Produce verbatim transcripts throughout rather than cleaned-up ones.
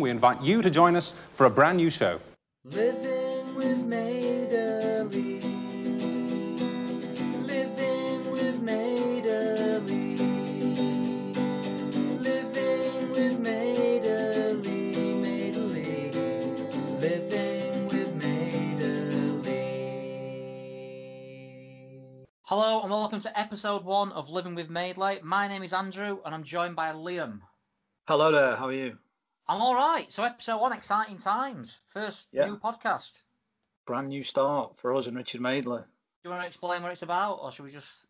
We invite you to join us for a brand new show. Living with Madeley. Living with Madeley. Living with Madeley. Madeley. Living with Madeley. Hello and welcome to episode one of Living with Madeley. My name is Andrew and I'm joined by Liam. Hello there, how are you? I'm all right. So episode one, exciting times. First yeah. new podcast. Brand new start for us and Richard Madeley. Do you want to explain what it's about, or should we just...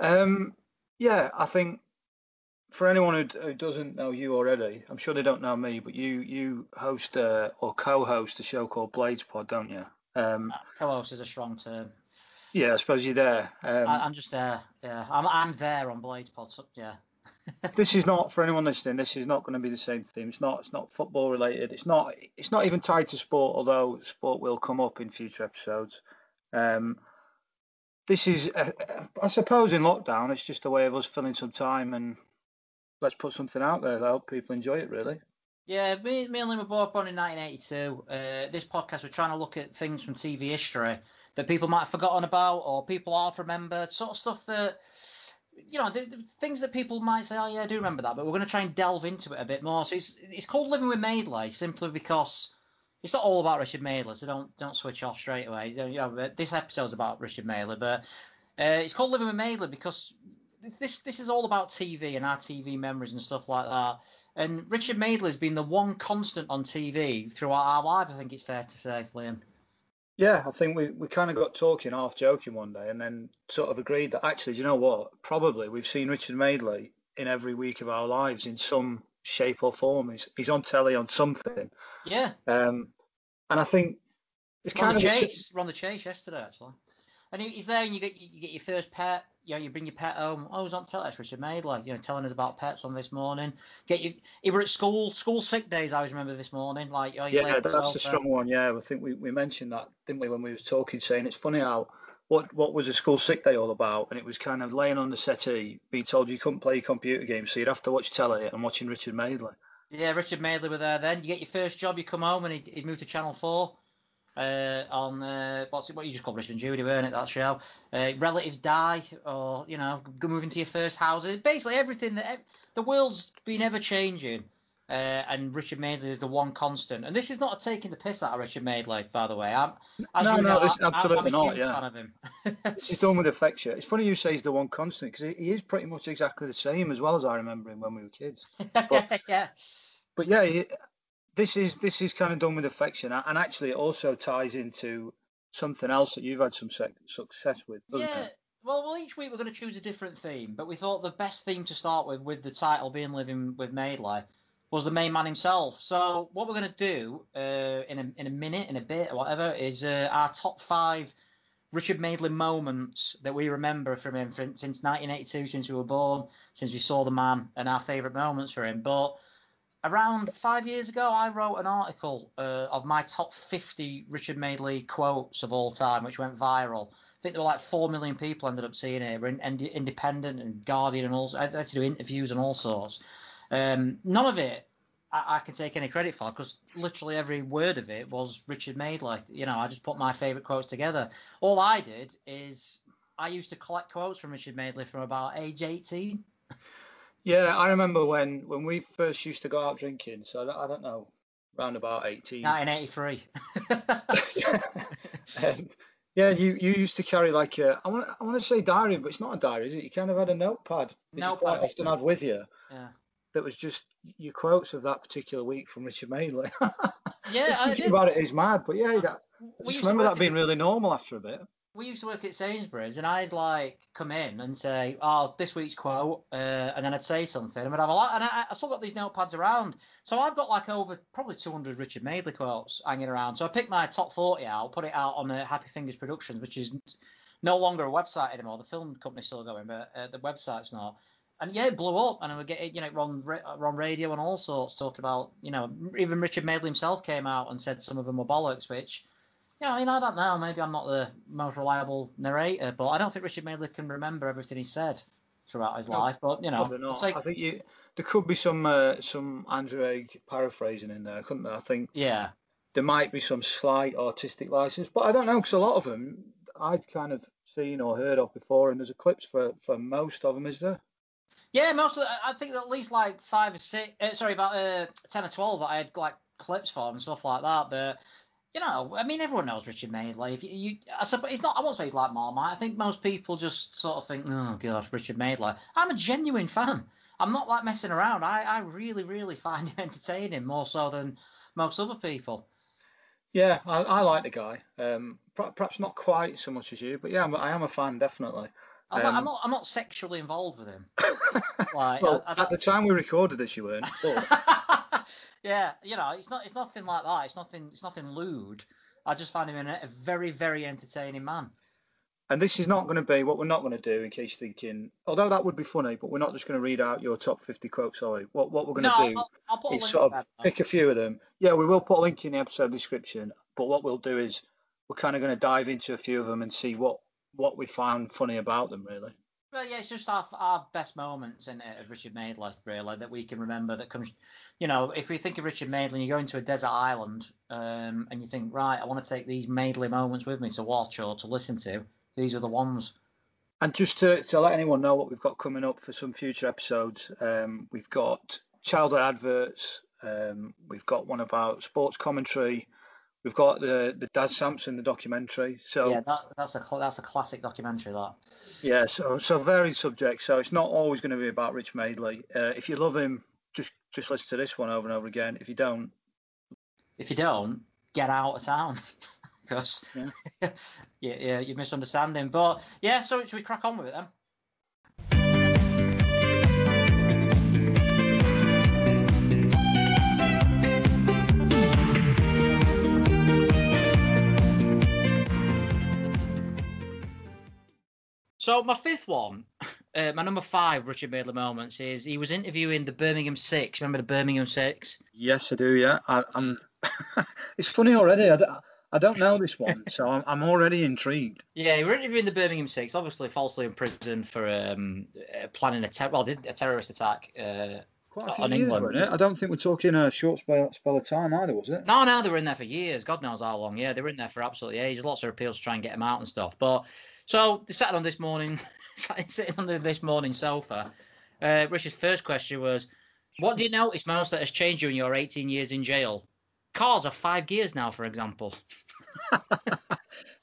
um, yeah, I think for anyone who, who doesn't know you already, I'm sure they don't know me, but you you host a, or co-host a show called Blades Pod, don't you? Um, co-host is a strong term. Yeah, I suppose you're there. Um, I, I'm just there, yeah. I'm, I'm there on Blades Pod, so, yeah. This is not, for anyone listening, this is not going to be the same theme. It's not it's not football related. It's not it's not even tied to sport, although sport will come up in future episodes. Um, this is, uh, I suppose in lockdown, it's just a way of us filling some time and let's put something out there that help people enjoy it, really. Yeah, me, me and Liam were both born in nineteen eighty-two. Uh, this podcast, we're trying to look at things from T V history that people might have forgotten about or people half remembered, sort of stuff that... You know, the, the things that people might say, oh, yeah, I do remember that, but we're going to try and delve into it a bit more. So it's it's called Living with Madeley simply because it's not all about Richard Madeley, so don't don't switch off straight away. You know, this episode's about Richard Madeley, but uh, it's called Living with Madeley because this this is all about T V and our T V memories and stuff like that. And Richard Madeley's been the one constant on T V throughout our life, I think it's fair to say, Liam. Yeah, I think we, we kind of got talking, half joking one day, and then sort of agreed that actually, you know what? Probably we've seen Richard Madeley in every week of our lives in some shape or form. He's, he's on telly on something. Yeah. Um, and I think it's kind of chase. We're on the chase yesterday actually, and he's there, and you get you get your first pet. You know, you bring your pet home. I was on telly, that's Richard Madeley, you know, telling us about pets on This Morning. Get you. You were at school, school sick days. I always remember This Morning, like oh, yeah, that's a strong one. Yeah, I think we, we mentioned that, didn't we, when we was talking, saying it's funny how what what was a school sick day all about, and it was kind of laying on the settee, being told you couldn't play computer games, so you'd have to watch telly and watching Richard Madeley. Yeah, Richard Madeley were there then. You get your first job, you come home, and he he moved to Channel Four. Uh, on uh, what's it, what you just called Richard and Judy, weren't it? That show. Uh, relatives die, or you know, go move into your first house. Basically, everything that ev- the world's been ever changing, uh, and Richard Madeley is the one constant. And this is not taking the piss out of Richard Madeley, by the way. I'm, as no, you no, know, this, I'm, absolutely I'm a huge not. Yeah, fan of him. This is done with affection. It's funny you say he's the one constant because he, he is pretty much exactly the same as well as I remember him when we were kids. But, yeah. But yeah. He, This is this is kind of done with affection, and actually it also ties into something else that you've had some sec- success with, doesn't yeah. it? Well, well, each week we're going to choose a different theme, but we thought the best theme to start with, with the title being Living with Madeley, was the main man himself. So what we're going to do uh, in, a, in a minute, in a bit, or whatever, is uh, our top five Richard Madeley moments that we remember from him since nineteen eighty-two, since we were born, since we saw the man, and our favourite moments for him. But... around five years ago, I wrote an article uh, of my top fifty Richard Madeley quotes of all time, which went viral. I think there were like four million people ended up seeing it. We're in, in Independent and Guardian and all. I had to do interviews and all sorts. Um, none of it I, I can take any credit for because literally every word of it was Richard Madeley. You know, I just put my favourite quotes together. All I did is I used to collect quotes from Richard Madeley from about age eighteen. Yeah, I remember when, when we first used to go out drinking, so I don't, I don't know, round about eighteen. nineteen eighty-three. um, yeah, you, you used to carry like a, I want I want to say diary, but it's not a diary, is it? You kind of had a notepad that notepad, you quite often had with you. Yeah. That was just your quotes of that particular week from Richard Madeley. Yeah, I did. About it is mad, but yeah, that, I just remember that being really normal after a bit. We used to work at Sainsbury's, and I'd like come in and say, "Oh, this week's quote," uh, and then I'd say something, and I'd have a lot. And I, I still got these notepads around, so I've got like over probably two hundred Richard Madeley quotes hanging around. So I picked my top forty out, put it out on uh, Happy Fingers Productions, which is no longer a website anymore. The film company's still going, but uh, the website's not. And yeah, it blew up, and we get you know on on radio and all sorts talking about you know even Richard Madeley himself came out and said some of them were bollocks, which. You know, I mean, I don't know. Maybe I'm not the most reliable narrator, but I don't think Richard Madeley can remember everything he said. throughout his no, life, but you know, like, I think you there could be some uh, some Andrew Egg paraphrasing in there, couldn't there? I think yeah, there might be some slight artistic license, but I don't know, because a lot of them I'd kind of seen or heard of before, and there's a clips for for most of them, is there? Yeah, most of the, I think at least like five or six, uh, sorry, about uh, ten or twelve that I had like clips for and stuff like that, but. You know, I mean, everyone knows Richard Madeley. If you, you, I suppose he's not. I won't say he's like Marmite. I think most people just sort of think, oh gosh, Richard Madeley. I'm a genuine fan. I'm not like messing around. I, I really, really find him entertaining more so than most other people. Yeah, I, I like the guy. Um, perhaps not quite so much as you, but yeah, I'm, I am a fan, definitely. Um, I'm, not, I'm not. I'm not sexually involved with him. Like, well, I, I at the time we recorded this, you weren't. Yeah, you know, it's not, it's nothing like that. It's nothing, it's nothing lewd. I just find him a very, very entertaining man. And this is not going to be what we're not going to do, in case you're thinking, although that would be funny, but we're not just going to read out your top fifty quotes. Sorry, what what we're going no, to do I'll, I'll put is sort of that, pick a few of them. Yeah, we will put a link in the episode description. But what we'll do is we're kind of going to dive into a few of them and see what what we found funny about them, really. Well, yeah, it's just our, our best moments in it of Richard Madeley, really, that we can remember that comes, you know, if we think of Richard Madeley, you go into a desert island um, and you think, right, I want to take these Madeley moments with me to watch or to listen to. These are the ones. And just to, to let anyone know what we've got coming up for some future episodes, um, we've got childhood adverts, um, we've got one about sports commentary, we've got the the Daz Sampson, the documentary. So yeah, that, that's a that's a classic documentary, that. Yeah, so so varied subjects. So it's not always going to be about Rich Madeley. Uh, if you love him, just just listen to this one over and over again. If you don't, if you don't, get out of town, because yeah. yeah, yeah, you misunderstand him. But yeah, so should we crack on with it then? So my fifth one, uh, my number five Richard Madeley moments is he was interviewing the Birmingham Six. Remember the Birmingham Six? Yes, I do. Yeah, I, I'm. It's funny already. I, d- I don't know this one, so I'm, I'm already intrigued. Yeah, he was interviewing the Birmingham Six, obviously falsely imprisoned for um, planning a ter- well, did a terrorist attack. Uh, Quite a few on years, England. It? I don't think we're talking a short spell, spell of time either, was it? No, no, they were in there for years. God knows how long. Yeah, they were in there for absolutely ages. Lots of appeals to try and get them out and stuff. But so they sat on this morning, sitting on the this morning sofa. Uh, Richard's first question was, "What do you notice most that has changed you in your eighteen years in jail? Cars are five gears now, for example."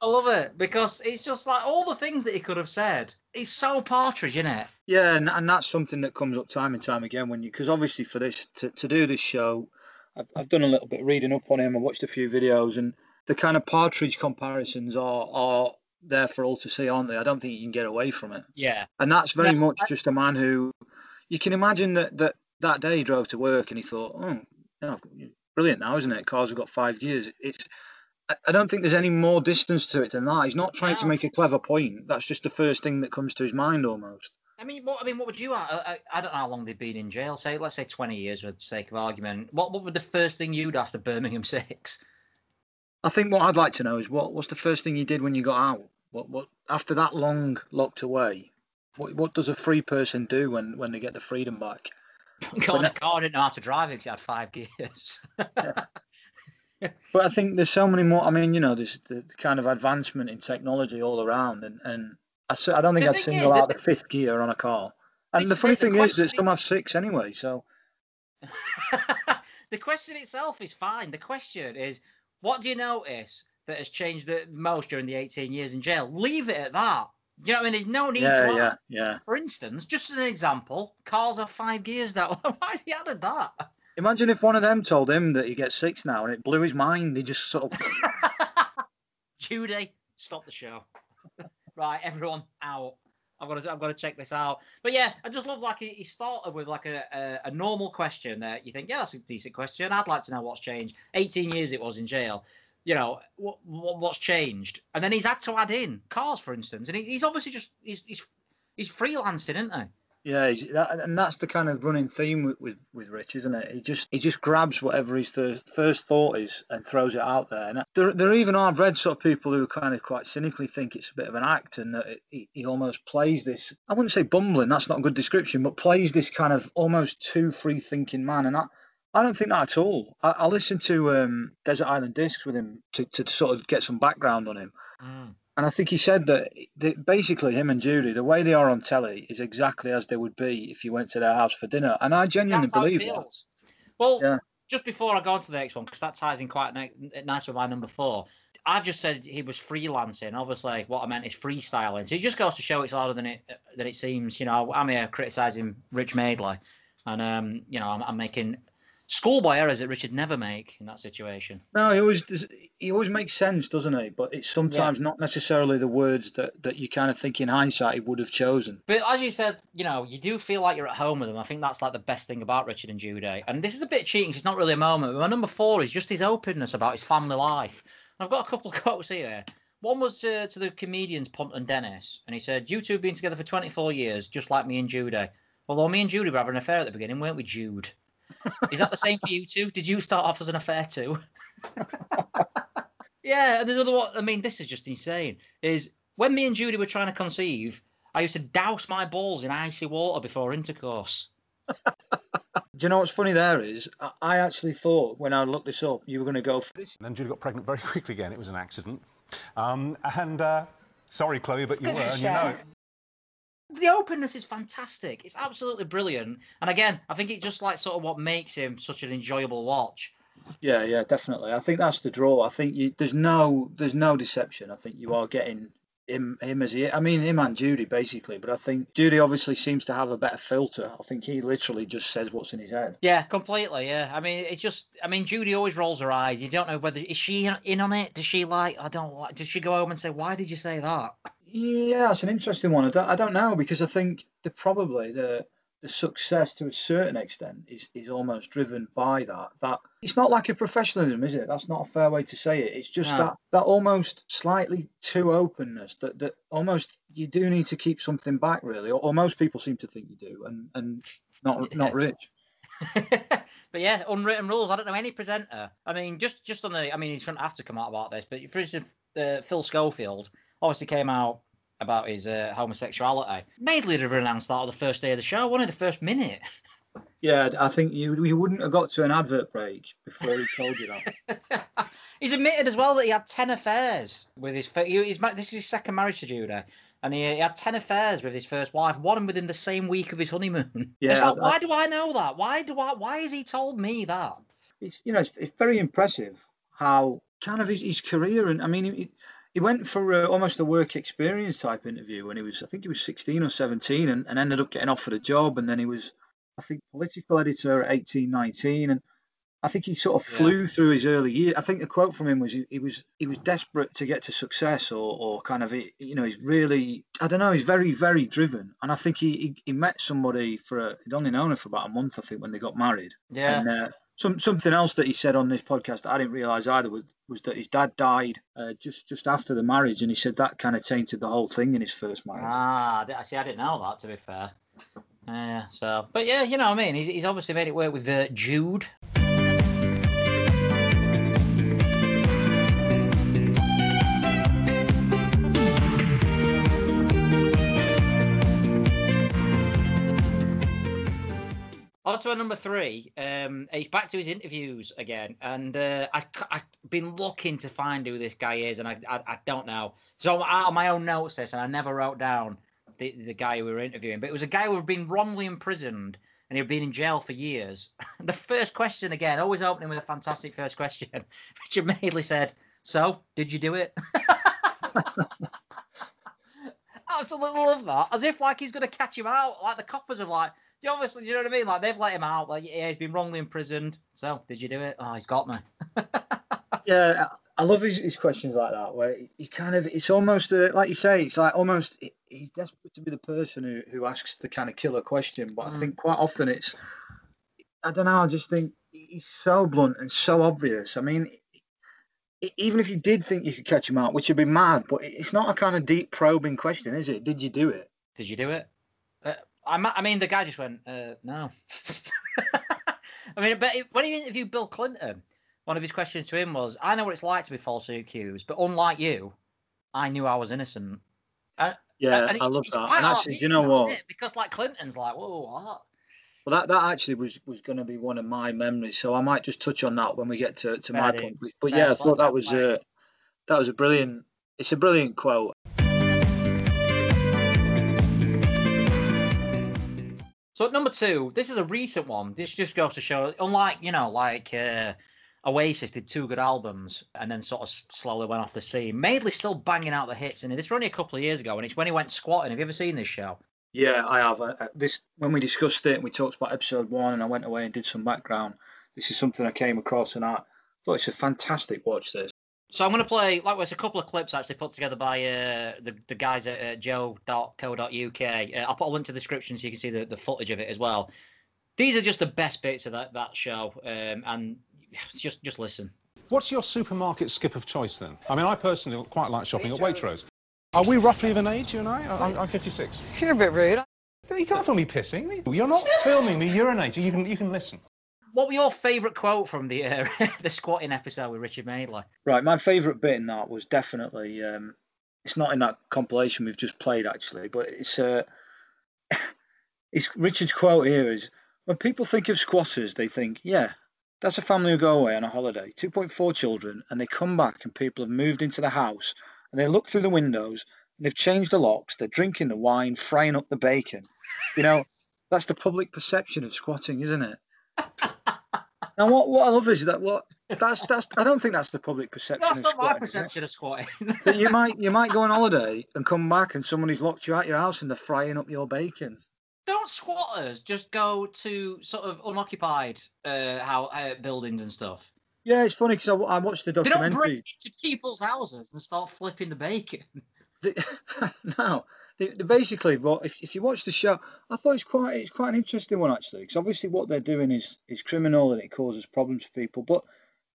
I love it, because it's just like all the things that he could have said. It's so Partridge, isn't it? Yeah, and, and that's something that comes up time and time again when you, because obviously for this to, to do this show, I've, I've done a little bit of reading up on him. I watched a few videos, and the kind of Partridge comparisons are are there for all to see, aren't they? I don't think you can get away from it. Yeah, and that's very no, much I... just a man who you can imagine that that that day he drove to work and he thought, oh, yeah, brilliant now, isn't it? Cars have got five gears. It's I don't think there's any more distance to it than that. He's not trying no. to make a clever point. That's just the first thing that comes to his mind, almost. I mean, what I mean, what would you? I, I don't know how long they've been in jail. Say, let's say twenty years for the sake of argument. What what would the first thing you'd ask the Birmingham Six? I think what I'd like to know is what what's the first thing you did when you got out? What what after that long locked away? What what does a free person do when, when they get the freedom back? God, I ne- didn't know how to drive because I had five gears. Yeah. But I think there's so many more. I mean, you know, there's the kind of advancement in technology all around, and, and I, I don't think I'd single out the fifth gear on a car. And the funny thing is that some have six anyway, so. The question itself is fine. The question is, what do you notice that has changed the most during the eighteen years in jail? Leave it at that. You know what I mean? There's no need yeah, to yeah, yeah. For instance, just as an example, cars are five gears now. Why has he added that? Imagine if one of them told him that he gets six now, and it blew his mind. He just sort of... Judy, stop the show. Right, everyone out. I've got to, I've got to check this out. But yeah, I just love like he, he started with like a, a, a normal question that you think, yeah, that's a decent question. I'd like to know what's changed. eighteen years it was in jail. You know, what, what what's changed? And then he's had to add in cars, for instance. And he, he's obviously just he's he's, he's freelancing, isn't he? Yeah, that, and that's the kind of running theme with, with, with Rich, isn't it? He just he just grabs whatever his th- first thought is and throws it out there. And there, there even are I've read sort of people who kind of quite cynically think it's a bit of an act, and that it, he, he almost plays this. I wouldn't say bumbling, that's not a good description, but plays this kind of almost too free-thinking man. And I, I don't think that at all. I, I listened to um, Desert Island Discs with him to, to sort of get some background on him. Mm. And I think he said that basically him and Judy, the way they are on telly is exactly as they would be if you went to their house for dinner. And I genuinely believe that. Well, yeah. Just before I go on to the next one, because that ties in quite ni- nice with my number four, I've just said he was freelancing. Obviously, what I meant is freestyling. So it just goes to show it's harder than it than it seems. You know, I'm here criticising Rich Madeley. And, um, you know, I'm, I'm making... schoolboy errors that Richard never make in that situation. No, he always does, he always makes sense, doesn't he? But it's sometimes yeah. not necessarily the words that, that you kind of think in hindsight he would have chosen. But as you said, you know, you do feel like you're at home with them. I think that's like the best thing about Richard and Judy. And this is a bit cheating, 'cause it's not really a moment. But my number four is just his openness about his family life. And I've got a couple of quotes here. One was uh, to the comedians Punt and Dennis, and he said, "You two have been together for twenty-four years, just like me and Judy. Although me and Judy were having an affair at the beginning, weren't we, Jude?" Is that the same for you two? Did you start off as an affair too? Yeah, and there's another one. I mean, this is just insane. Is when me and Judy were trying to conceive, I used to douse my balls in icy water before intercourse. Do you know what's funny there is, I, I actually thought when I looked this up, you were going to go for this. And then Judy got pregnant very quickly again. It was an accident. Um, and uh, sorry, Chloe, but it's you were, and you know it. The openness is fantastic. It's absolutely brilliant. And again, I think it just like sort of what makes him such an enjoyable watch. Yeah, yeah, definitely. I think that's the draw. I think you, there's no there's no deception. I think you are getting him him as he. I mean, him and Judy basically. But I think Judy obviously seems to have a better filter. I think he literally just says what's in his head. Yeah, completely. Yeah. I mean, it's just. I mean, Judy always rolls her eyes. You don't know whether is she in on it. Does she like? I don't like. Does she go home and say, "Why did you say that?" Yeah, it's an interesting one. I don't, I don't know, because I think the probably the the success to a certain extent is, is almost driven by that. That it's not like a professionalism, is it? That's not a fair way to say it. It's just no. that, that almost slightly too openness that, that almost you do need to keep something back, really, or, or most people seem to think you do, and, and not not Rich. But yeah, unwritten rules. I don't know any presenter. I mean, just, just on the. I mean, he shouldn't have to come out about this, but for instance, uh, Phil Schofield. Obviously came out about his uh, homosexuality. Madeley would have announced that on the first day of the show, one of the first minute. Yeah, I think you you wouldn't have got to an advert break before he told you that. He's admitted as well that he had ten affairs with his first... This is his second marriage to Judy. And he, he had ten affairs with his first wife, one within the same week of his honeymoon. Yeah, it's like, I, why do I know that? Why do I? Why has he told me that? It's You know, it's, it's very impressive how kind of his, his career... and I mean... It, He went for uh, almost a work experience type interview when he was, I think he was sixteen or seventeen, and, and ended up getting offered a job. And then he was, I think, political editor at eighteen, nineteen. And I think he sort of flew yeah. through his early years. I think the quote from him was he, he was he was desperate to get to success, or, or kind of, you know, he's really, I don't know, he's very, very driven. And I think he, he, he met somebody for, a, he'd only known her for about a month, I think, when they got married. Yeah. And, uh, Some, something else that he said on this podcast that I didn't realise either was, was that his dad died uh, just, just after the marriage, and he said that kind of tainted the whole thing in his first marriage. Ah, see, I didn't know that, to be fair. Yeah, uh, so, but yeah, you know what I mean? He's, he's obviously made it work with uh, Jude. To number three, um, he's back to his interviews again, and uh, I, I've been looking to find who this guy is, and I, I, I don't know. So out of my own notes, this, and I never wrote down the, the guy we were interviewing, but it was a guy who had been wrongly imprisoned, and he'd been in jail for years. The first question again, always opening with a fantastic first question. Richard Madeley said, "So, did you do it?" Absolutely love that. As if like he's gonna catch him out, like the coppers are like, you obviously, you know what I mean? Like they've let him out. Like yeah, he's been wrongly imprisoned. So did you do it? Oh, he's got me. Yeah, I love his, his questions like that, where he kind of, it's almost a, like you say, it's like almost he's desperate to be the person who, who asks the kind of killer question. But mm. I think quite often it's, I don't know, I just think he's so blunt and so obvious. I mean. Even if you did think you could catch him out, which would be mad, but it's not a kind of deep probing question, is it? Did you do it? Did you do it? Uh, I, I mean, the guy just went, uh, no. I mean, but when he interviewed Bill Clinton, one of his questions to him was, I know what it's like to be falsely accused, but unlike you, I knew I was innocent. I, yeah, and it, I love that. And actually, do you know what? It? Because like Clinton's like, whoa, what? Well, that, that actually was, was going to be one of my memories, so I might just touch on that when we get to, to my point. But yeah, I thought that was uh, that was a brilliant. It's a brilliant quote. So at number two, this is a recent one. This just goes to show, unlike, you know, like uh, Oasis did two good albums and then sort of slowly went off the scene. Madeley's still banging out the hits, and this was only a couple of years ago, and it's when he went squatting. Have you ever seen this show? Yeah, I have. I, I, this when we discussed it, we talked about episode one, and I went away and did some background. This is something I came across, and I thought it's a fantastic watch, this. So I'm going to play, like, well, it's a couple of clips actually put together by uh, the, the guys at uh, joe dot co dot U K. Uh, I'll put a link to the description so you can see the, the footage of it as well. These are just the best bits of that, that show, um, and just just listen. What's your supermarket skip of choice, then? I mean, I personally quite like shopping Waitrose. at Waitrose. Are we roughly of an age, you and I? I'm, I'm fifty-six. You're a bit rude. You can't film me pissing. You're not filming me urinating. You can, you can listen. What were your favourite quote from the uh, the squatting episode with Richard Madeley? Right, my favourite bit in that was definitely, um, it's not in that compilation we've just played, actually, but it's, uh, it's Richard's quote here is, when people think of squatters, they think, yeah, that's a family who go away on a holiday, two point four children, and they come back and people have moved into the house, and they look through the windows, and they've changed the locks, they're drinking the wine, frying up the bacon. You know, that's the public perception of squatting, isn't it? Now, what, what I love is that what that's that's I don't think that's the public perception. That's not my perception of squatting. But you might you might go on holiday and come back and somebody's locked you out your house and they're frying up your bacon. Don't squatters just go to sort of unoccupied uh, how uh, buildings and stuff? Yeah, it's funny because I, I watched the documentary. They don't break into people's houses and start flipping the bacon. The, no, they, they basically, well, if if you watch the show, I thought it's quite it's quite an interesting one actually, because obviously what they're doing is is criminal and it causes problems for people. But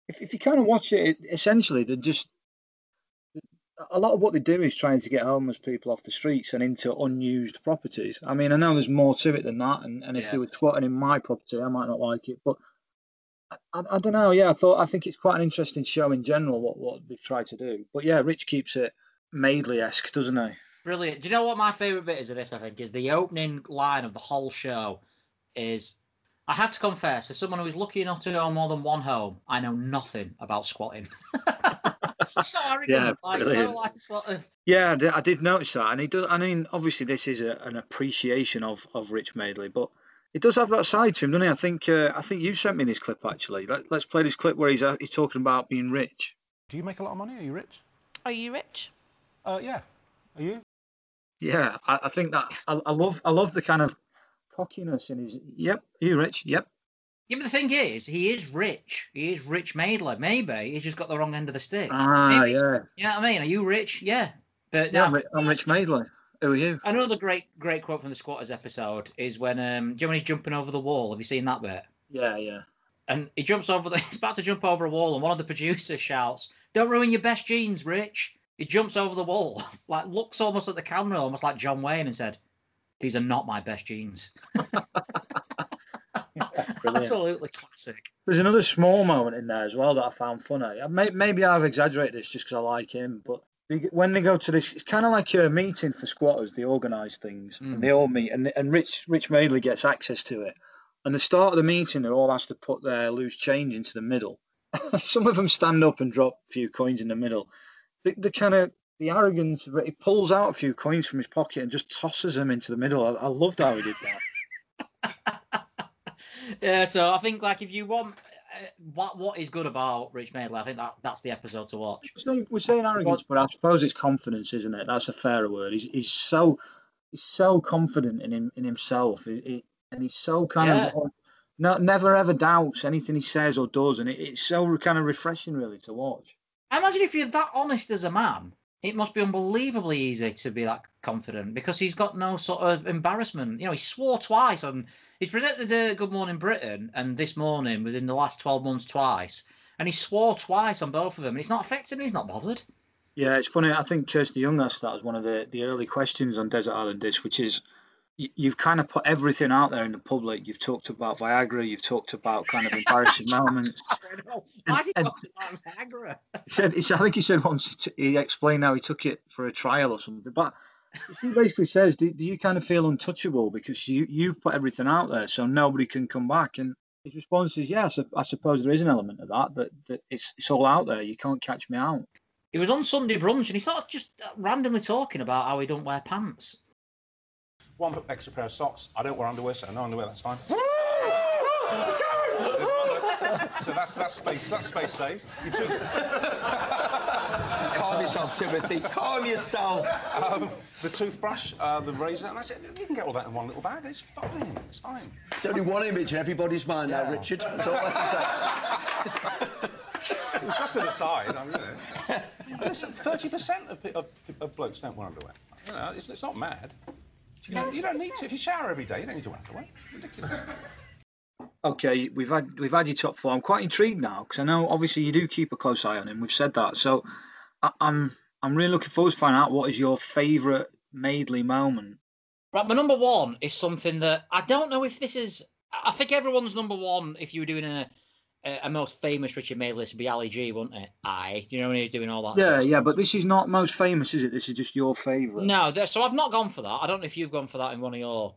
if if you kind of watch it, it essentially they're just a lot of what they do is trying to get homeless people off the streets and into unused properties. I mean, I know there's more to it than that, and, and if yeah. they were twatting in my property, I might not like it, but. I, I don't know. Yeah, I thought I think it's quite an interesting show in general. What what they've tried to do, but yeah, Rich keeps it Madeley-esque, doesn't he? Brilliant. Do you know what my favourite bit is of this? I think is the opening line of the whole show. Is I have to confess, as someone who is lucky enough to own more than one home, I know nothing about squatting. Sorry, yeah, like, so like, sort of. Yeah, I did notice that, and he does. I mean, obviously, this is a, an appreciation of of Rich Madeley, but. It does have that side to him, doesn't it? I think uh, I think you sent me this clip actually. Let, let's play this clip where he's uh, he's talking about being rich. Do you make a lot of money? Are you rich? Are you rich? Uh, yeah. Are you? Yeah, I, I think that I, I love I love the kind of cockiness in his. Yep. Are you rich? Yep. Yeah, but the thing is, he is rich. He is Rich Madeley. Maybe he's just got the wrong end of the stick. Ah, Maybe. yeah. You know what I mean? Are you rich? Yeah. But no, yeah, I'm, I'm Rich Madeley. Who are you? Another great, great quote from the Squatters episode is when, um, do you know when he's jumping over the wall? Have you seen that bit? Yeah, yeah. And he jumps over, the, he's about to jump over a wall, and one of the producers shouts, "Don't ruin your best jeans, Rich." He jumps over the wall, like looks almost at the camera, almost like John Wayne, and said, "These are not my best jeans." Absolutely classic. There's another small moment in there as well that I found funny. Maybe I've exaggerated this just because I like him, but. When they go to this, it's kind of like a meeting for squatters. They organise things, mm. and they all meet, and and Rich Rich Madeley gets access to it. And the start of the meeting, they're all asked to put their loose change into the middle. Some of them stand up and drop a few coins in the middle. The, the kind of the arrogance, he pulls out a few coins from his pocket and just tosses them into the middle. I, I loved how he did that. Yeah, so I think like if you want. What what is good about Rich Madeley? I think that, that's the episode to watch. So we're saying arrogance, but I suppose it's confidence, isn't it? That's a fairer word. He's he's so he's so confident in him in himself, he, he, and he's so kind yeah. of no, never ever doubts anything he says or does, and it, it's so kind of refreshing really to watch. I imagine if you're that honest as a man, it must be unbelievably easy to be that confident because he's got no sort of embarrassment. You know, he swore twice on. He's presented uh, Good Morning Britain and This Morning within the last twelve months twice, and he swore twice on both of them. And it's not affecting him. He's not bothered. Yeah, it's funny. I think Kirsty Young asked that as one of the, the early questions on Desert Island Discs, which is you've kind of put everything out there in the public. You've talked about Viagra. You've talked about kind of embarrassing moments. Why did he talk about Viagra? He said, he said, I think he said once he explained how he took it for a trial or something. But he basically says, do, do you kind of feel untouchable because you, you've put everything out there so nobody can come back? And his response is, yes, yeah, I, I suppose there is an element of that, that, that it's, it's all out there. You can't catch me out. He was on Sunday Brunch and he started just randomly talking about how he don't wear pants. One extra pair of socks. I don't wear underwear, so no underwear. That's fine. So that's that's space. That's space saved. You took... Calm yourself, Timothy. Calm yourself. Um, the toothbrush, uh, the razor, and I said, you can get all that in one little bag. It's fine. It's fine. It's only one image in everybody's mind yeah. now, Richard. That's all I can say. It's just an aside. I mean, you know, thirty percent of, of of blokes don't wear underwear. You know, it's, it's not mad. You don't, you don't need to. If you shower every day, you don't need to wear underwear. Ridiculous. Okay, we've had we've had your top four. I'm quite intrigued now because I know obviously you do keep a close eye on him. We've said that, so I, I'm I'm really looking forward to finding out what is your favourite Madeley moment. Right, my number one is something that I don't know if this is. I think everyone's number one if you were doing a a, a most famous Richard Madeley list would be Ali G, wouldn't it? Aye, you know when he was doing all that. Yeah, stuff. Yeah, but this is not most famous, is it? This is just your favourite. No, there, so I've not gone for that. I don't know if you've gone for that in one of your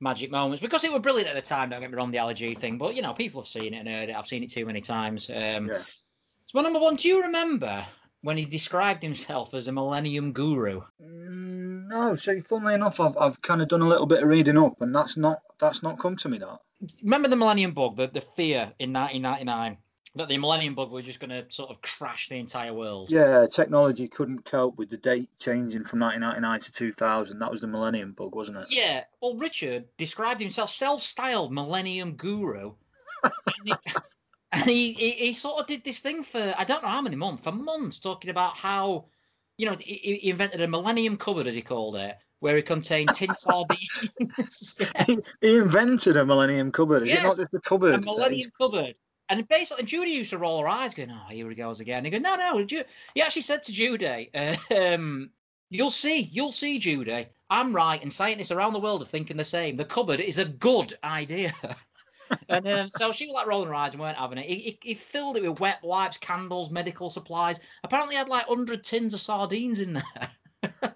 magic moments, because it were brilliant at the time, don't get me wrong, the Ali G thing, but you know, people have seen it and heard it. I've seen it too many times. Um, yeah. So my number one, do you remember when he described himself as a millennium guru? Mm, no, so funnily enough, I've, I've kind of done a little bit of reading up, and that's not that's not come to me, that. Remember the Millennium Bug, the, the fear in nineteen ninety-nine that the Millennium Bug was just going to sort of crash the entire world? Yeah, technology couldn't cope with the date changing from nineteen ninety-nine to two thousand. That was the Millennium Bug, wasn't it? Yeah. Well, Richard described himself self-styled Millennium Guru. And, he, and he, he, he sort of did this thing for, I don't know how many months, for months, talking about how, you know, he, he invented a Millennium Cupboard, as he called it, where it contained tin sardines. Yeah. he, he invented a Millennium Cupboard. Is yeah. it not just a cupboard? A Millennium Cupboard. And basically, Judy used to roll her eyes, going, "Oh, here he goes again." He goes, "No, no." Ju-. He actually said to Judy, uh, um, "You'll see, you'll see, Judy. I'm right, and scientists around the world are thinking the same. The cupboard is a good idea." And um, so she was like rolling her eyes and weren't having it. He, he, he filled it with wet wipes, candles, medical supplies. Apparently, he had like hundred tins of sardines in there.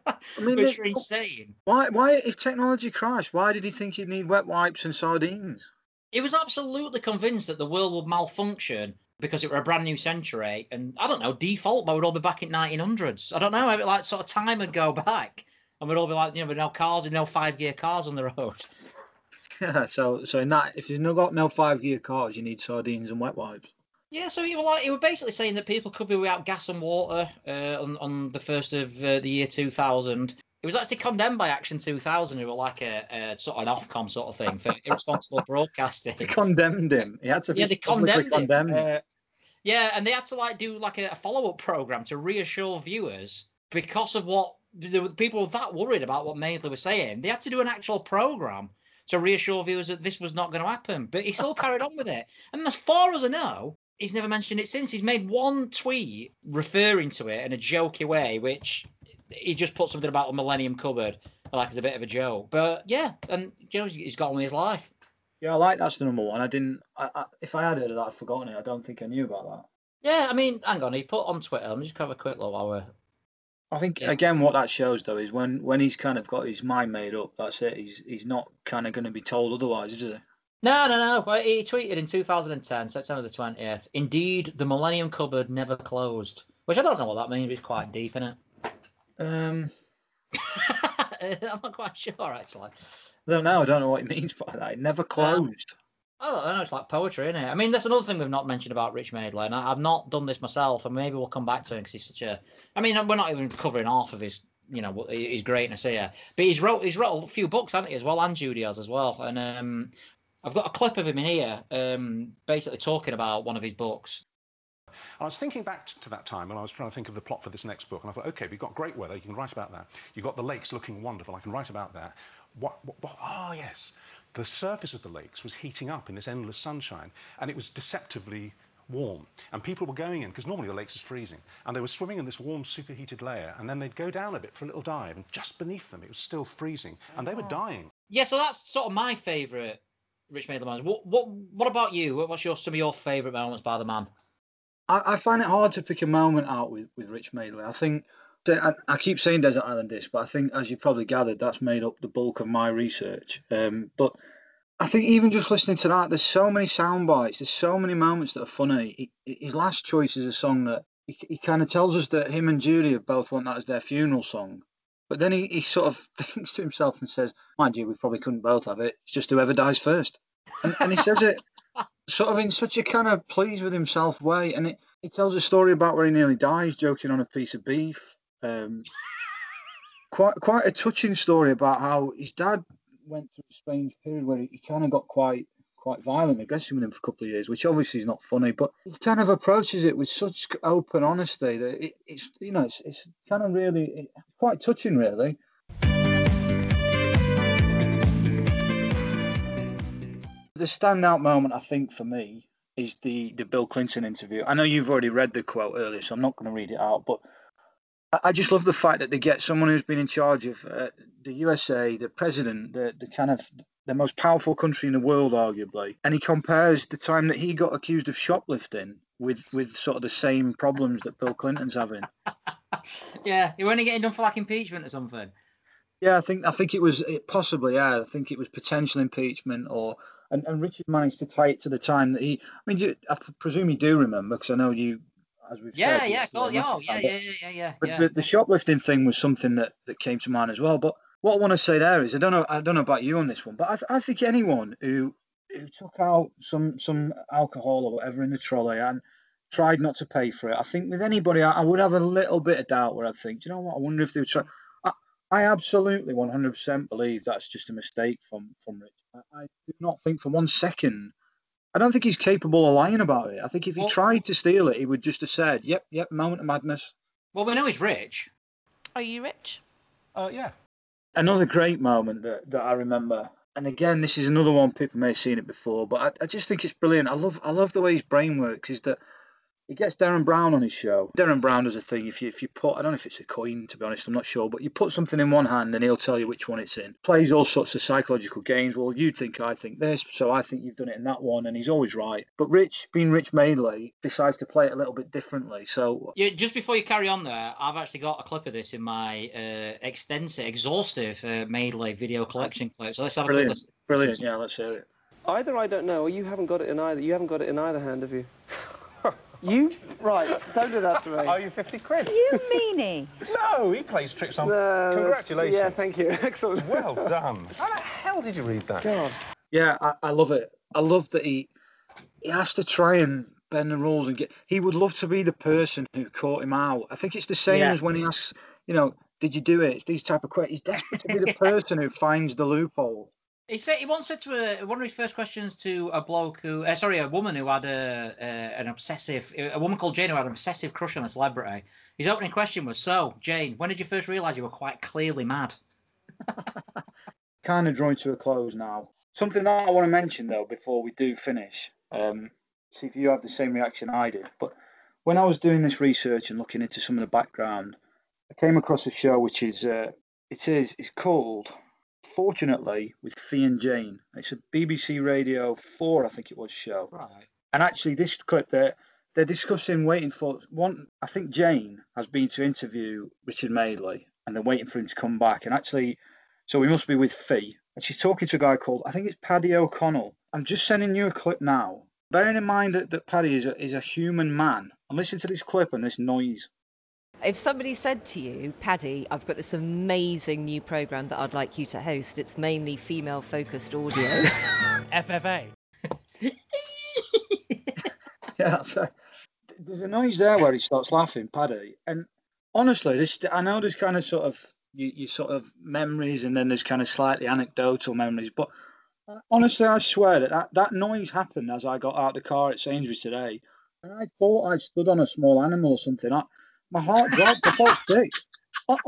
I mean, which are insane. Why? Why? If technology crashed, why did he think he'd need wet wipes and sardines? He was absolutely convinced that the world would malfunction because it were a brand new century, and I don't know, default, but we'd all be back in nineteen hundreds. I don't know, maybe like sort of time would go back, and we'd all be like, you know, with no cars, with no five-gear cars on the road. Yeah, so so in that, if you've not got no five-gear cars, you need sardines and wet wipes. Yeah, so he was like, he was basically saying that people could be without gas and water uh, on on the first of uh, the year two thousand. It was actually condemned by Action two thousand, who were like a, a sort of an Ofcom sort of thing for irresponsible broadcasting. They condemned him. He had to be yeah, they condemned condemned him. Uh, yeah, and they had to like do like a, a follow-up program to reassure viewers because of what the people were that worried about what Madeley was saying. They had to do an actual program to reassure viewers that this was not going to happen. But he still carried on with it. And as far as I know, he's never mentioned it since. He's made one tweet referring to it in a jokey way, which he just put something about the Millennium Cupboard, like it's a bit of a joke. But yeah, and you know, he's got on with his life. Yeah, I like that's the number one. I didn't. I, I, if I had heard of that, I'd forgotten it. I don't think I knew about that. Yeah, I mean, hang on. He put on Twitter. Let me just have a quick look while we're. I think yeah. again, what that shows though is when, when he's kind of got his mind made up. That's it. He's he's not kind of going to be told otherwise, is he? No, no, no. Well, he tweeted in two thousand ten, September the twentieth. Indeed, the Millennium Cupboard never closed, which I don't know what that means. But it's quite deep, isn't it? Um, I'm not quite sure actually. I don't know. I don't know what it means by that. It never closed. Um, I don't know. It's like poetry, isn't it? I mean, that's another thing we've not mentioned about Rich Madeley. And I, I've not done this myself, and maybe we'll come back to him because he's such a. I mean, we're not even covering half of his, you know, his greatness here. But he's wrote he's wrote a few books, hasn't he, as well, and Judy has as well. And um, I've got a clip of him in here, um, basically talking about one of his books. I was thinking back to that time when I was trying to think of the plot for this next book, and I thought, OK, we've got great weather, you can write about that. You've got the lakes looking wonderful, I can write about that. What, what, what? Oh, yes. The surface of the lakes was heating up in this endless sunshine, and it was deceptively warm, and people were going in because normally the lakes is freezing, and they were swimming in this warm superheated layer, and then they'd go down a bit for a little dive, and just beneath them it was still freezing, and they were dying. Yeah, so that's sort of my favourite Rich Madeley moments. What what what about you? What's your some of your favourite moments by the man? I, I find it hard to pick a moment out with, with Rich Madeley. I think I, I keep saying Desert Island Discs, but I think, as you probably gathered, that's made up the bulk of my research. Um, but I think even just listening to that, there's so many sound bites, there's so many moments that are funny. He, his last choice is a song that he, he kind of tells us that him and Judy both want that as their funeral song. But then he, he sort of thinks to himself and says, mind you, we probably couldn't both have it. It's just whoever dies first. And, and he says it sort of in such a kind of pleased with himself way. And it, it tells a story about where he nearly dies, joking on a piece of beef. Um, quite quite a touching story about how his dad went through a strange period where he, he kind of got quite quite violent, aggressive with him for a couple of years, which obviously is not funny, but he kind of approaches it with such open honesty that it, it's you know it's, it's kind of really it, quite touching, really. The standout moment, I think, for me is the the Bill Clinton interview. I know you've already read the quote earlier, so I'm not going to read it out, but I just love the fact that they get someone who's been in charge of uh, the U S A, the president, the, the kind of the most powerful country in the world, arguably. And he compares the time that he got accused of shoplifting with, with sort of the same problems that Bill Clinton's having. Yeah, you're only getting done for like impeachment or something. Yeah, I think I think it was it possibly, yeah, I think it was potential impeachment or... And, and Richard managed to tie it to the time that he... I mean, you, I presume you do remember, because I know you... As we've yeah, said, yeah, cool, yeah, yeah, yeah, yeah, yeah. But yeah. The, the shoplifting thing was something that, that came to mind as well. But what I want to say there is, I don't know, I don't know about you on this one, but I, th- I think anyone who who took out some some alcohol or whatever in the trolley and tried not to pay for it, I think with anybody, I, I would have a little bit of doubt where I'd think, do you know what? I wonder if they would try. I, I absolutely one hundred percent believe that's just a mistake from from Rich. I, I do not think for one second. I don't think he's capable of lying about it. I think if he well, tried to steal it, he would just have said, yep, yep, moment of madness. Well, we know he's rich. Are you rich? Uh, yeah. Another great moment that, that I remember, and again, this is another one, people may have seen it before, but I, I just think it's brilliant. I love I love the way his brain works, is that he gets Derren Brown on his show. Derren Brown does a thing, if you, if you put, I don't know if it's a coin, to be honest, I'm not sure, but you put something in one hand and he'll tell you which one it's in. Plays all sorts of psychological games. Well, you think I think this, so I think you've done it in that one, and he's always right. But Rich, being Rich Madeley, decides to play it a little bit differently. So yeah, just before you carry on there, I've actually got a clip of this in my uh, extensive, exhaustive uh, Madeley video collection clip. So let's have Brilliant. a quick listen. Brilliant, yeah, let's hear it. Either I don't know, or you haven't got it in either. You haven't got it in either hand, have you? You? Right, don't do that to me. Are you fifty quid? You meanie. No, he plays tricks on... No, congratulations. Yeah, thank you. Excellent. Well done. How the hell did you read that? God. Yeah, I, I love it. I love that he he has to try and bend the rules and get... He would love to be the person who caught him out. I think it's the same yeah. as when he asks, you know, did you do it? It's these type of questions. He's desperate to be the person who finds the loophole. He said he once said to a, one of his first questions to a bloke who, uh, sorry, a woman who had a, a an obsessive, a woman called Jane who had an obsessive crush on a celebrity. His opening question was, "So, Jane, when did you first realise you were quite clearly mad?" Kind of drawing to a close now. Something that I want to mention though before we do finish, um, see if you have the same reaction I did. But when I was doing this research and looking into some of the background, I came across a show which is uh, it is it's called Fortunately, with Fee and Jane. It's a B B C Radio four, I think it was, show. Right. And actually, this clip, they're, they're discussing waiting for... one. I think Jane has been to interview Richard Madeley, and they're waiting for him to come back. And actually, so we must be with Fee. And she's talking to a guy called, I think it's Paddy O'Connell. I'm just sending you a clip now. Bearing in mind that, that Paddy is a, is a human man. And listen to this clip and this noise. If somebody said to you, Paddy, I've got this amazing new programme that I'd like you to host. It's mainly female-focused audio. F F A. Yeah, that's a, there's a noise there where he starts laughing, Paddy. And honestly, this I know there's kind of sort of you, you sort of memories, and then there's kind of slightly anecdotal memories. But honestly, I swear that that, that noise happened as I got out of the car at Sainsbury's today, and I thought I stood on a small animal or something. I, My heart dropped. I felt sick.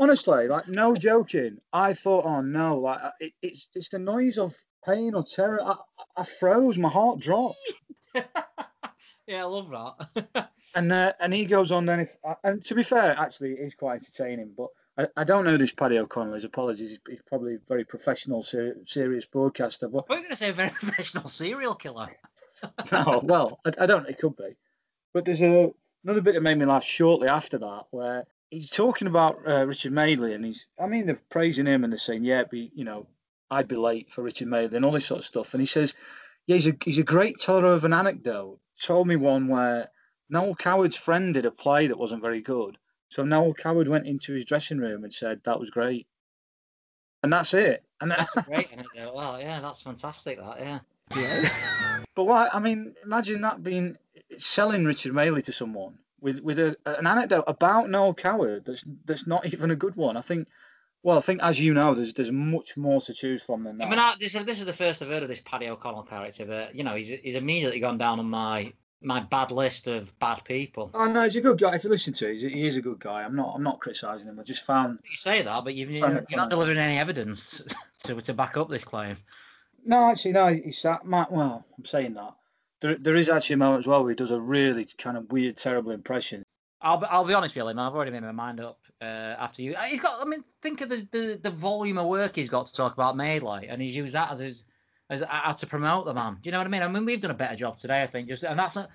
Honestly, like, no joking. I thought, oh no, like it, it's it's the noise of pain or terror. I, I froze. My heart dropped. Yeah, I love that. and uh, and he goes on then, if, and to be fair, actually, it is quite entertaining, but I, I don't know this Paddy O'Connell, his apologies, he's, he's probably a very professional, ser- serious broadcaster. But... We're going to say a very professional serial killer. no, well, I, I don't know, it could be. But there's a, another bit that made me laugh shortly after that, where he's talking about uh, Richard Madeley, and he's, I mean, they're praising him, and they're saying, yeah, be, you know, I'd be late for Richard Madeley and all this sort of stuff. And he says, yeah, he's a, he's a great teller of an anecdote. Told me one where Noel Coward's friend did a play that wasn't very good. So Noel Coward went into his dressing room and said, that was great. And that's it. And that's great anecdote. Well, yeah, that's fantastic, that, yeah. yeah. But what, I mean, imagine that being selling Richard Madeley to someone with, with a, an anecdote about Noel Coward that's that's not even a good one. I think... Well, I think, as you know, there's there's much more to choose from than that. I mean, I, this, this is the first I've heard of this Paddy O'Connell character, but, you know, he's he's immediately gone down on my my bad list of bad people. Oh, no, he's a good guy. If you listen to him, he is a good guy. I'm not I'm not criticising him. I just found... You say that, but you've, you're, you're not delivering any evidence to to back up this claim. No, actually, no, he's that... Well, I'm saying that. There There is actually a moment as well where he does a really kind of weird, terrible impression. I'll be, I'll be honest with you, I've already made my mind up uh, after you. He's got, I mean, think of the, the, the volume of work he's got to talk about Madeley, and he's used that as his, as how to promote the man. Do you know what I mean? I mean, we've done a better job today, I think. Just and that's, a,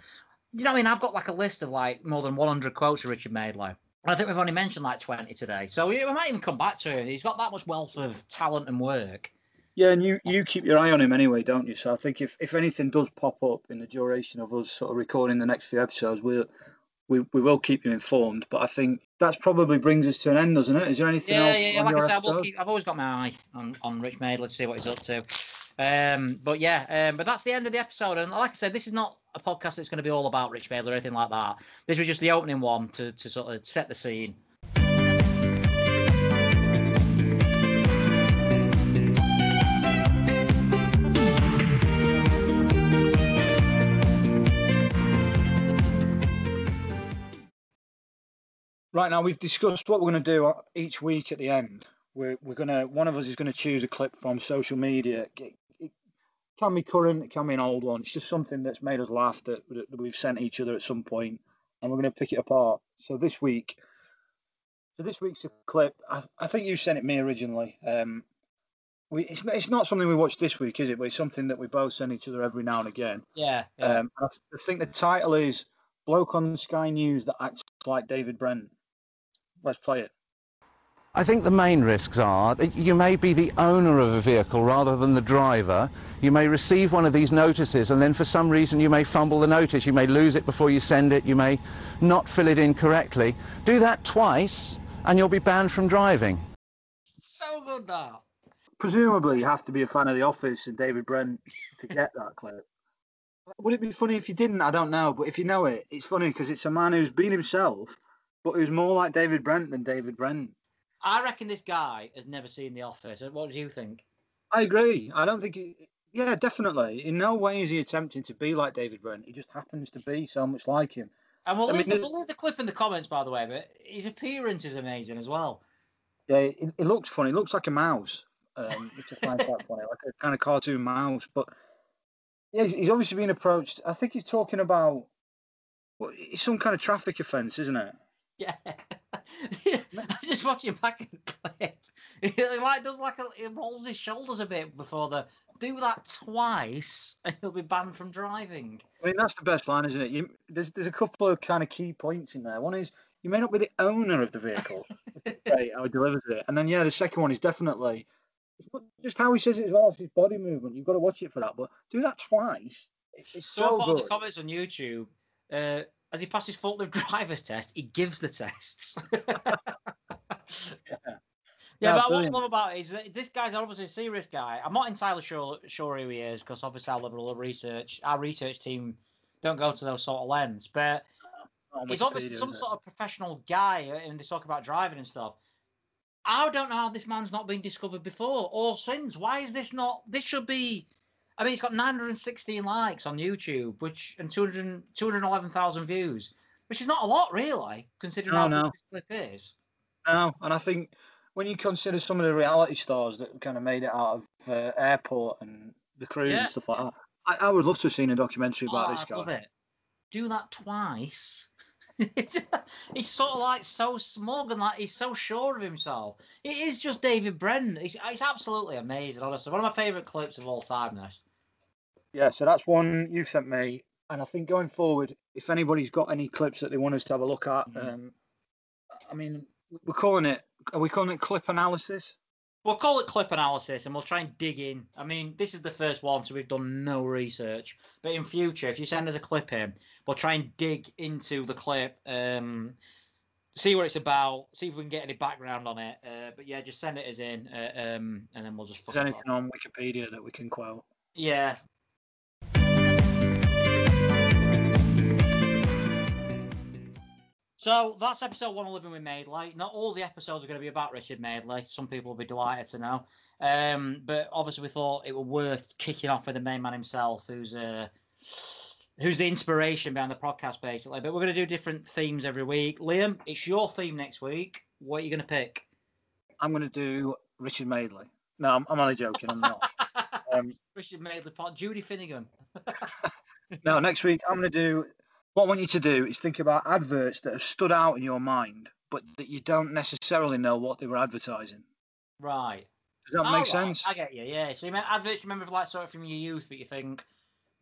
you know what I mean? I've got like a list of like more than one hundred quotes of Richard Madeley. And I think we've only mentioned like twenty today. So we, we might even come back to him. He's got that much wealth of talent and work. Yeah, and you, you keep your eye on him anyway, don't you? So I think if, if anything does pop up in the duration of us sort of recording the next few episodes, we'll... We we will keep you informed, but I think that's probably brings us to an end, doesn't it? Is there anything yeah, else? Yeah, yeah, like I said, I will keep, I've always got my eye on, on Rich Madeley to see what he's up to. Um, but yeah, um, but that's the end of the episode. And like I said, this is not a podcast that's going to be all about Rich Madeley or anything like that. This was just the opening one to, to sort of set the scene. Right, now we've discussed what we're going to do each week at the end. We're we're going to one of us is going to choose a clip from social media. It, it can be current, it can be an old one. It's just something that's made us laugh that, that we've sent each other at some point, and we're going to pick it apart. So this week, so this week's a clip. I, I think you sent it me originally. Um, we it's not, it's not something we watched this week, is it? But it's something that we both send each other every now and again. Yeah. yeah. Um, I, I think the title is "Bloke on Sky News that acts like David Brent." Let's play it. I think the main risks are that you may be the owner of a vehicle rather than the driver. You may receive one of these notices and then for some reason you may fumble the notice. You may lose it before you send it. You may not fill it in correctly. Do that twice and you'll be banned from driving. So good, that. Presumably you have to be a fan of The Office and David Brent to get that clip. Would it be funny if you didn't? I don't know. But if you know it, it's funny because it's a man who's been himself, but who's more like David Brent than David Brent. I reckon this guy has never seen The Office. What do you think? I agree. I don't think... He, yeah, definitely. In no way is he attempting to be like David Brent. He just happens to be so much like him. And we'll, leave, mean, the, we'll leave the clip in the comments, by the way, but his appearance is amazing as well. Yeah, it, it looks funny. It looks like a mouse, um, which I find quite funny, like a kind of cartoon mouse. But yeah, he's obviously been approached. I think he's talking about... Well, it's some kind of traffic offence, isn't it? Yeah, I just watch him back and clip. He like does like a, he rolls his shoulders a bit before the do that twice and he'll be banned from driving. I mean that's the best line, isn't it? You, there's there's a couple of kind of key points in there. One is you may not be the owner of the vehicle. Great, how he delivers it. And then yeah, the second one is definitely just how he says it as well. It's his body movement. You've got to watch it for that. But do that twice. It, it's so good. The comments on YouTube. Uh, As he passes forklift driver's test, he gives the tests. yeah, yeah no, but brilliant. What I love about it is that this guy's obviously a serious guy. I'm not entirely sure sure who he is because obviously our liberal research, our research team don't go to those sort of lens. But oh, he's obviously some sort of professional guy, and they talk about driving and stuff. I don't know how this man's not been discovered before or since. Why is this not? This should be. I mean, it's got nine hundred sixteen likes on YouTube, which and two hundred eleven thousand views, which is not a lot, really, considering no, how no. big this clip is. No, and I think when you consider some of the reality stars that kind of made it out of uh, Airport and The Cruise yeah. and stuff like that, I, I would love to have seen a documentary about oh, this I'd guy. I love it. do that twice. He's sort of like so smug and like he's so sure of himself. It is just David Brent. It's, it's absolutely amazing, honestly. One of my favourite clips of all time, this. Yeah, so that's one you sent me. And I think going forward, if anybody's got any clips that they want us to have a look at, mm-hmm. um, I mean, we're calling it, are we calling it clip analysis? We'll call it clip analysis and we'll try and dig in. I mean, this is the first one, so we've done no research. But in future, if you send us a clip in, we'll try and dig into the clip, um, see what it's about, see if we can get any background on it. Uh, but yeah, just send it as in, uh, um, and then we'll just... Is there anything up on Wikipedia that we can quote? Yeah. So that's episode one of Living with Madeley. Not all the episodes are going to be about Richard Madeley. Some people will be delighted to know. Um, but obviously we thought it was worth kicking off with the main man himself, who's uh, who's the inspiration behind the podcast, basically. But we're going to do different themes every week. Liam, it's your theme next week. What are you going to pick? I'm going to do Richard Madeley. No, I'm, I'm only joking. I'm not. Um, Richard Madeley, Judy Finnegan. No, next week I'm going to do... What I want you to do is think about adverts that have stood out in your mind, but that you don't necessarily know what they were advertising. Right. Does that oh, make sense? I get you, yeah. So you mean adverts you remember like sort of from your youth, but you think,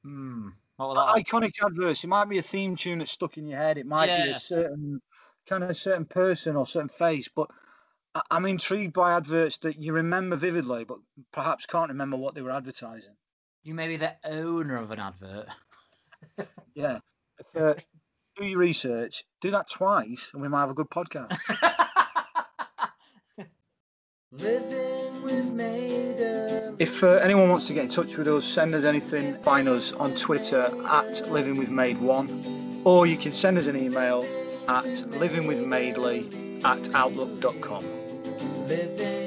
hmm, what was that? Iconic adverts. It might be a theme tune that's stuck in your head. It might yeah. be a certain kind of a certain person or certain face. But I'm intrigued by adverts that you remember vividly, but perhaps can't remember what they were advertising. You may be the owner of an advert. Yeah. Uh, do your research, do that twice, and we might have a good podcast. Living with Madeley. If uh, anyone wants to get in touch with us, send us anything, find us on Twitter at Living with Made One, or you can send us an email at livingwithmadeley at outlook dot com. Living